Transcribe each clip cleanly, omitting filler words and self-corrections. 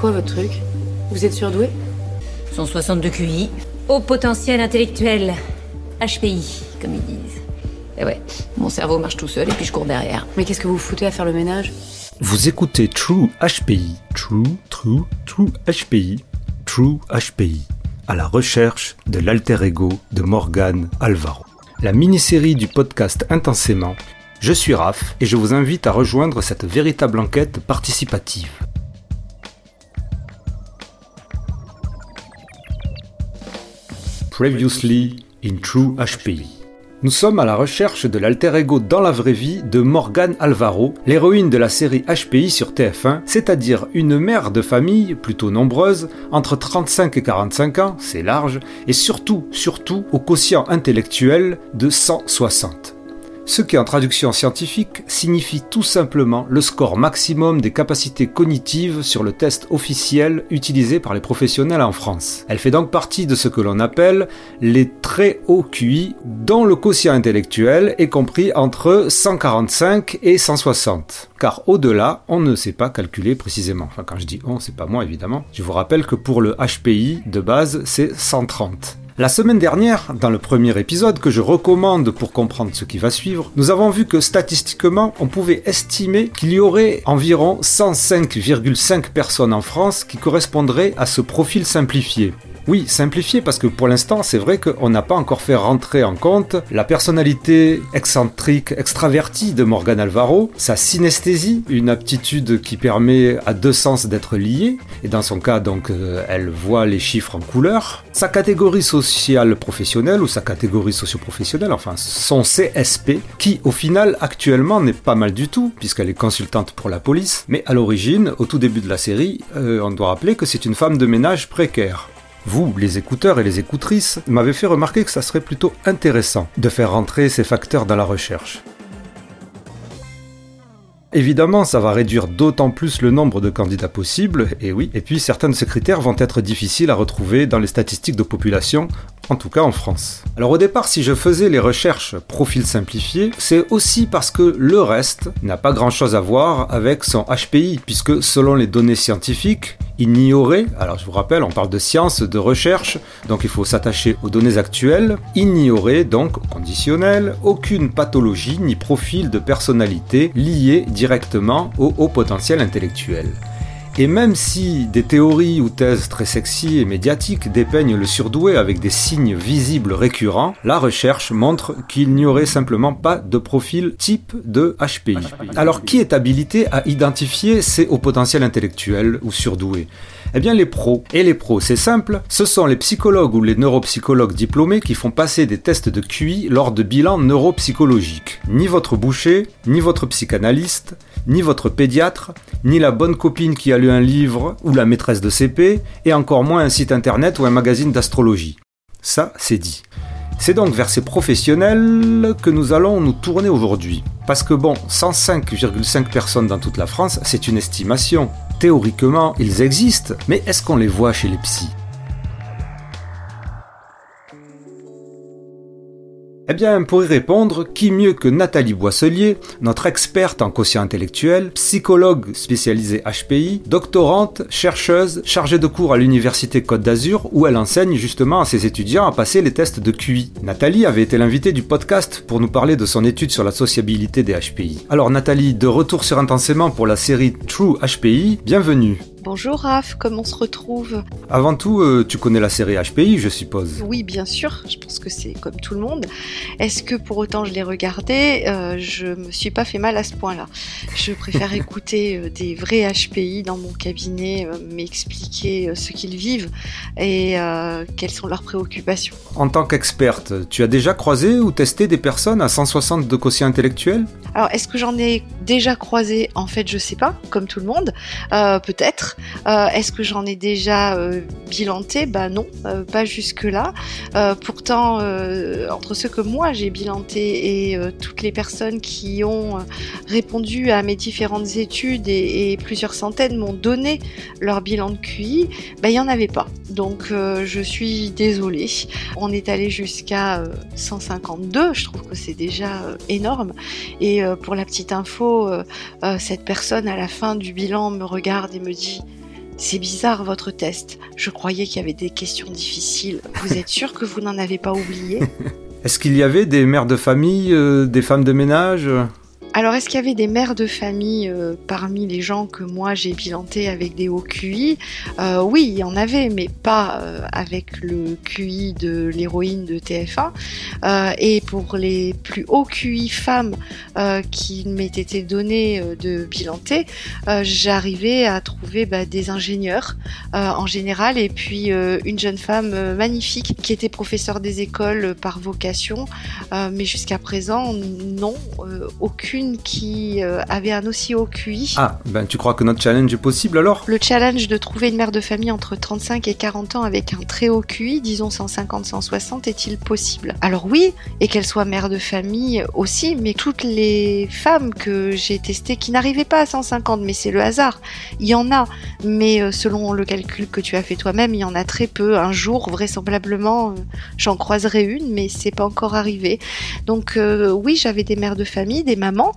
quoi votre truc? Vous êtes surdoué? 162 QI. Haut potentiel intellectuel. HPI, comme ils disent. Et ouais, mon cerveau marche tout seul et puis je cours derrière. Mais qu'est-ce que vous foutez à faire le ménage? Vous écoutez True HPI. True HPI. True HPI. À la recherche de l'alter ego de Morgane Alvaro. La mini-série du podcast Intensément. Je suis Raph et je vous invite à rejoindre cette véritable enquête participative. Previously in True HPI. Nous sommes à la recherche de l'alter ego dans la vraie vie de Morgane Alvaro, l'héroïne de la série HPI sur TF1, c'est-à-dire une mère de famille plutôt nombreuse, entre 35 et 45 ans, c'est large, et surtout au quotient intellectuel de 160. Ce qui en traduction scientifique signifie tout simplement le score maximum des capacités cognitives sur le test officiel utilisé par les professionnels en France. Elle fait donc partie de ce que l'on appelle les très hauts QI, dont le quotient intellectuel est compris entre 145 et 160. Car au-delà, on ne sait pas calculer précisément. Enfin, quand je dis on, c'est pas moi évidemment. Je vous rappelle que pour le HPI, de base, c'est 130. La semaine dernière, dans le premier épisode que je recommande pour comprendre ce qui va suivre, nous avons vu que statistiquement, on pouvait estimer qu'il y aurait environ 105,5 personnes en France qui correspondraient à ce profil simplifié. Oui, simplifié parce que pour l'instant, c'est vrai qu'on n'a pas encore fait rentrer en compte la personnalité excentrique, extravertie de Morgane Alvaro, sa synesthésie, une aptitude qui permet à deux sens d'être liés, et dans son cas, donc, elle voit les chiffres en couleur, sa catégorie sociale, professionnelle ou sa catégorie socio-professionnelle, enfin son CSP, qui au final actuellement n'est pas mal du tout puisqu'elle est consultante pour la police, mais à l'origine, au tout début de la série, on doit rappeler que c'est une femme de ménage précaire. Vous, les écouteurs et les écoutrices, m'avez fait remarquer que ça serait plutôt intéressant de faire rentrer ces facteurs dans la recherche. Évidemment, ça va réduire d'autant plus le nombre de candidats possibles, et oui, et puis certains de ces critères vont être difficiles à retrouver dans les statistiques de population, en tout cas en France. Alors au départ, si je faisais les recherches profil simplifié, c'est aussi parce que le reste n'a pas grand-chose à voir avec son HPI, puisque selon les données scientifiques, il n'y aurait, alors je vous rappelle, on parle de science, de recherche, donc il faut s'attacher aux données actuelles, il n'y aurait donc, au conditionnel, aucune pathologie ni profil de personnalité lié directement au haut potentiel intellectuel. Et même si des théories ou thèses très sexy et médiatiques dépeignent le surdoué avec des signes visibles récurrents, la recherche montre qu'il n'y aurait simplement pas de profil type de HPI. Alors qui est habilité à identifier ces hauts potentiels intellectuels ou surdoués ? Eh bien les pros. Et les pros, c'est simple, ce sont les psychologues ou les neuropsychologues diplômés qui font passer des tests de QI lors de bilans neuropsychologiques. Ni votre boucher, ni votre psychanalyste, ni votre pédiatre, ni la bonne copine qui a lu un livre ou la maîtresse de CP, et encore moins un site internet ou un magazine d'astrologie. Ça, c'est dit. C'est donc vers ces professionnels que nous allons nous tourner aujourd'hui. Parce que bon, 105,5 personnes dans toute la France, c'est une estimation. Théoriquement, ils existent, mais est-ce qu'on les voit chez les psys ? Eh bien, pour y répondre, qui mieux que Nathalie Boisselier, notre experte en quotient intellectuel, psychologue spécialisée HPI, doctorante, chercheuse, chargée de cours à l'université Côte d'Azur, où elle enseigne justement à ses étudiants à passer les tests de QI. Nathalie avait été l'invitée du podcast pour nous parler de son étude sur la sociabilité des HPI. Alors Nathalie, de retour sur Intensément pour la série True HPI, bienvenue. Bonjour Raph, comment on se retrouve ? Avant tout, tu connais la série HPI, je suppose. Oui, bien sûr, je pense que c'est comme tout le monde. Est-ce que pour autant je l'ai regardée ? Je me suis pas fait mal à ce point-là. Je préfère écouter des vrais HPI dans mon cabinet, m'expliquer ce qu'ils vivent et quelles sont leurs préoccupations. En tant qu'experte, tu as déjà croisé ou testé des personnes à 160 de quotient intellectuel ? Alors, est-ce que j'en ai déjà croisé ? En fait, je sais pas, comme tout le monde, peut-être. Est-ce que j'en ai déjà bilanté ? Bah non, pas jusque-là. Pourtant, entre ce que moi j'ai bilanté et toutes les personnes qui ont répondu à mes différentes études et plusieurs centaines m'ont donné leur bilan de QI, bah il n'y en avait pas. Donc je suis désolée. On est allé jusqu'à 152, je trouve que c'est déjà énorme. Et pour la petite info, cette personne à la fin du bilan me regarde et me dit C'est bizarre votre test. Je croyais qu'il y avait des questions difficiles. Vous êtes sûr que vous n'en avez pas oublié ? Est-ce qu'il y avait des mères de famille, des femmes de ménage ? Alors, est-ce qu'il y avait des mères de famille parmi les gens que moi j'ai bilanté avec des hauts QI ? Oui, il y en avait, mais pas avec le QI de l'héroïne de TF1. Et pour les plus hauts QI femmes qui m'aient été données de bilanter, j'arrivais à trouver des ingénieurs en général, et puis une jeune femme magnifique qui était professeure des écoles par vocation, mais jusqu'à présent, non, aucune qui avait un aussi haut QI. Ah, tu crois que notre challenge est possible alors ? Le challenge de trouver une mère de famille entre 35 et 40 ans avec un très haut QI, disons 150-160, est-il possible ? Alors oui, et qu'elle soit mère de famille aussi, mais toutes les femmes que j'ai testées qui n'arrivaient pas à 150, mais c'est le hasard, il y en a, mais selon le calcul que tu as fait toi-même, il y en a très peu. Un jour, vraisemblablement, j'en croiserai une, mais c'est pas encore arrivé. Donc oui, j'avais des mères de famille, des mamans,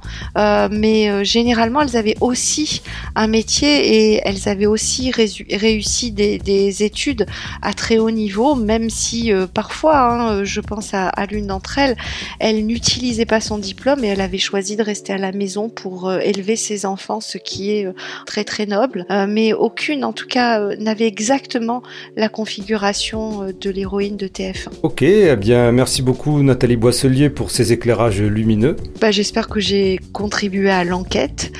mais généralement elles avaient aussi un métier et elles avaient aussi réussi des études à très haut niveau, même si parfois, je pense à l'une d'entre elles, elle n'utilisait pas son diplôme et elle avait choisi de rester à la maison pour élever ses enfants, ce qui est très très noble, mais aucune en tout cas n'avait exactement la configuration de l'héroïne de TF1. Ok, eh bien merci beaucoup Nathalie Boisselier pour ces éclairages lumineux. J'espère que j'ai contribué à l'enquête,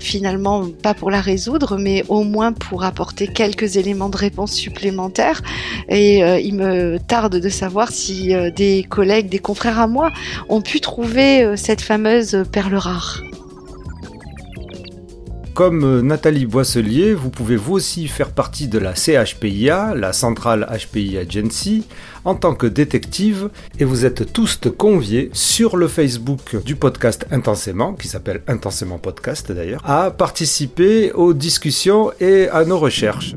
finalement pas pour la résoudre, mais au moins pour apporter quelques éléments de réponse supplémentaires. Et il me tarde de savoir si des collègues, des confrères à moi ont pu trouver cette fameuse perle rare. Comme Nathalie Boisselier, vous pouvez vous aussi faire partie de la CHPIA, la centrale HPI Agency, en tant que détective, et vous êtes tous conviés sur le Facebook du podcast Intensément, qui s'appelle Intensément Podcast d'ailleurs, à participer aux discussions et à nos recherches.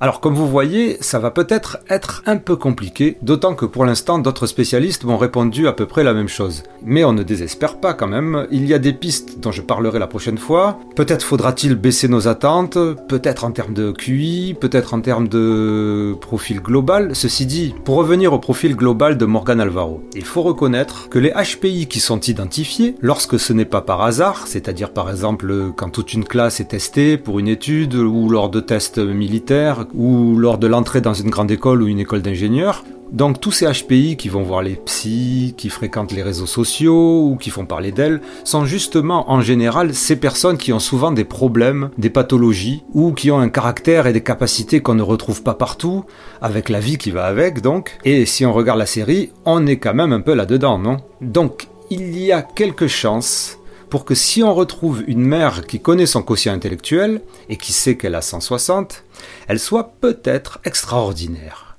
Alors comme vous voyez, ça va peut-être être un peu compliqué, d'autant que pour l'instant d'autres spécialistes m'ont répondu à peu près la même chose. Mais on ne désespère pas quand même, il y a des pistes dont je parlerai la prochaine fois. Peut-être faudra-t-il baisser nos attentes, peut-être en termes de QI, peut-être en termes de profil global. Ceci dit, pour revenir au profil global de Morgane Alvaro, il faut reconnaître que les HPI qui sont identifiés, lorsque ce n'est pas par hasard, c'est-à-dire par exemple quand toute une classe est testée pour une étude ou lors de tests militaires, ou lors de l'entrée dans une grande école ou une école d'ingénieurs. Donc tous ces HPI qui vont voir les psys, qui fréquentent les réseaux sociaux ou qui font parler d'elles, sont justement en général ces personnes qui ont souvent des problèmes, des pathologies, ou qui ont un caractère et des capacités qu'on ne retrouve pas partout, avec la vie qui va avec donc. Et si on regarde la série, on est quand même un peu là-dedans, non ? Donc il y a quelques chances pour que si on retrouve une mère qui connaît son quotient intellectuel et qui sait qu'elle a 160, elle soit peut-être extraordinaire.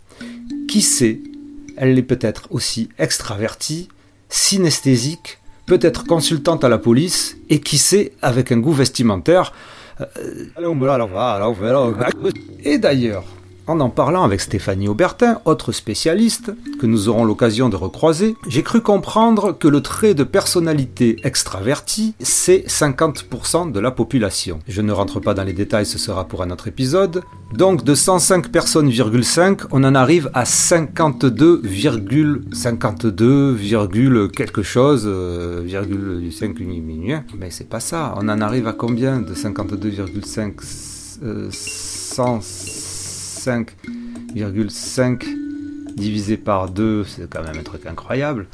Qui sait, elle est peut-être aussi extravertie, synesthésique, peut-être consultante à la police, et qui sait, avec un goût vestimentaire. Et d'ailleurs, en parlant avec Stéphanie Aubertin, autre spécialiste que nous aurons l'occasion de recroiser, j'ai cru comprendre que le trait de personnalité extraverti, c'est 50% de la population. Je ne rentre pas dans les détails, ce sera pour un autre épisode. Donc de 105,5 personnes, on en arrive à 52, quelque chose, mais c'est pas ça. On en arrive à combien de 52,5 5,5 divisé par 2, c'est quand même un truc incroyable.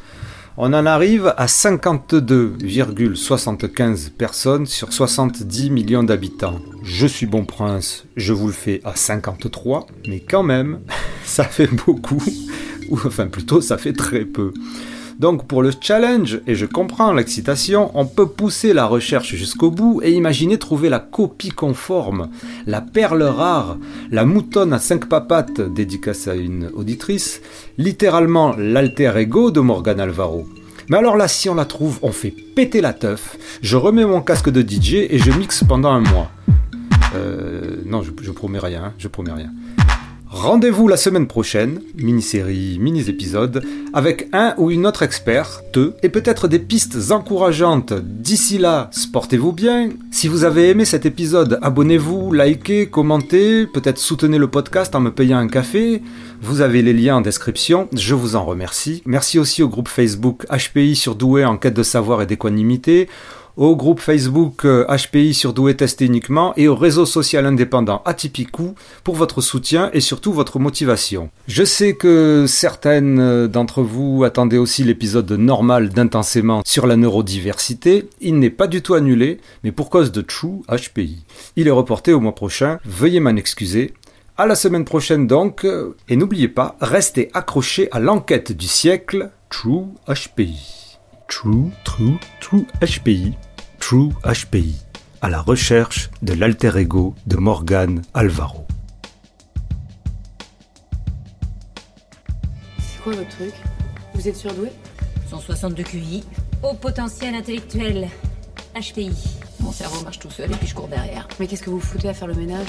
On en arrive à 52,75 personnes sur 70 millions d'habitants. Je suis bon prince, je vous le fais à 53, mais quand même, ça fait beaucoup, ou enfin plutôt ça fait très peu. Donc pour le challenge, et je comprends l'excitation, on peut pousser la recherche jusqu'au bout et imaginer trouver la copie conforme, la perle rare, la moutonne à 5 papates, dédicace à une auditrice, littéralement l'alter ego de Morgane Alvaro. Mais alors là, si on la trouve, on fait péter la teuf, je remets mon casque de DJ et je mixe pendant un mois. Non, je promets rien. Rendez-vous la semaine prochaine, mini-série, mini-épisodes, avec un ou une autre experte, et peut-être des pistes encourageantes. D'ici là, portez-vous bien. Si vous avez aimé cet épisode, abonnez-vous, likez, commentez, peut-être soutenez le podcast en me payant un café. Vous avez les liens en description, je vous en remercie. Merci aussi au groupe Facebook HPI Surdoué en quête de savoir et d'équanimité, au groupe Facebook HPI Surdoué Testé Uniquement et au réseau social indépendant Atypiku pour votre soutien et surtout votre motivation. Je sais que certaines d'entre vous attendaient aussi l'épisode normal d'Intensément sur la neurodiversité. Il n'est pas du tout annulé, mais pour cause de True HPI. Il est reporté au mois prochain, veuillez m'en excuser. À la semaine prochaine donc, et n'oubliez pas, restez accrochés à l'enquête du siècle True HPI. True HPI, à la recherche de l'alter ego de Morgane Alvaro. C'est quoi votre truc? Vous êtes surdoué? 162 QI, haut potentiel intellectuel, HPI. Mon cerveau marche tout seul et puis je cours derrière. Mais qu'est-ce que vous foutez à faire le ménage?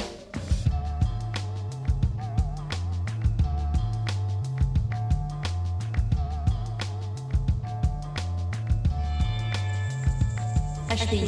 HPI. HPI.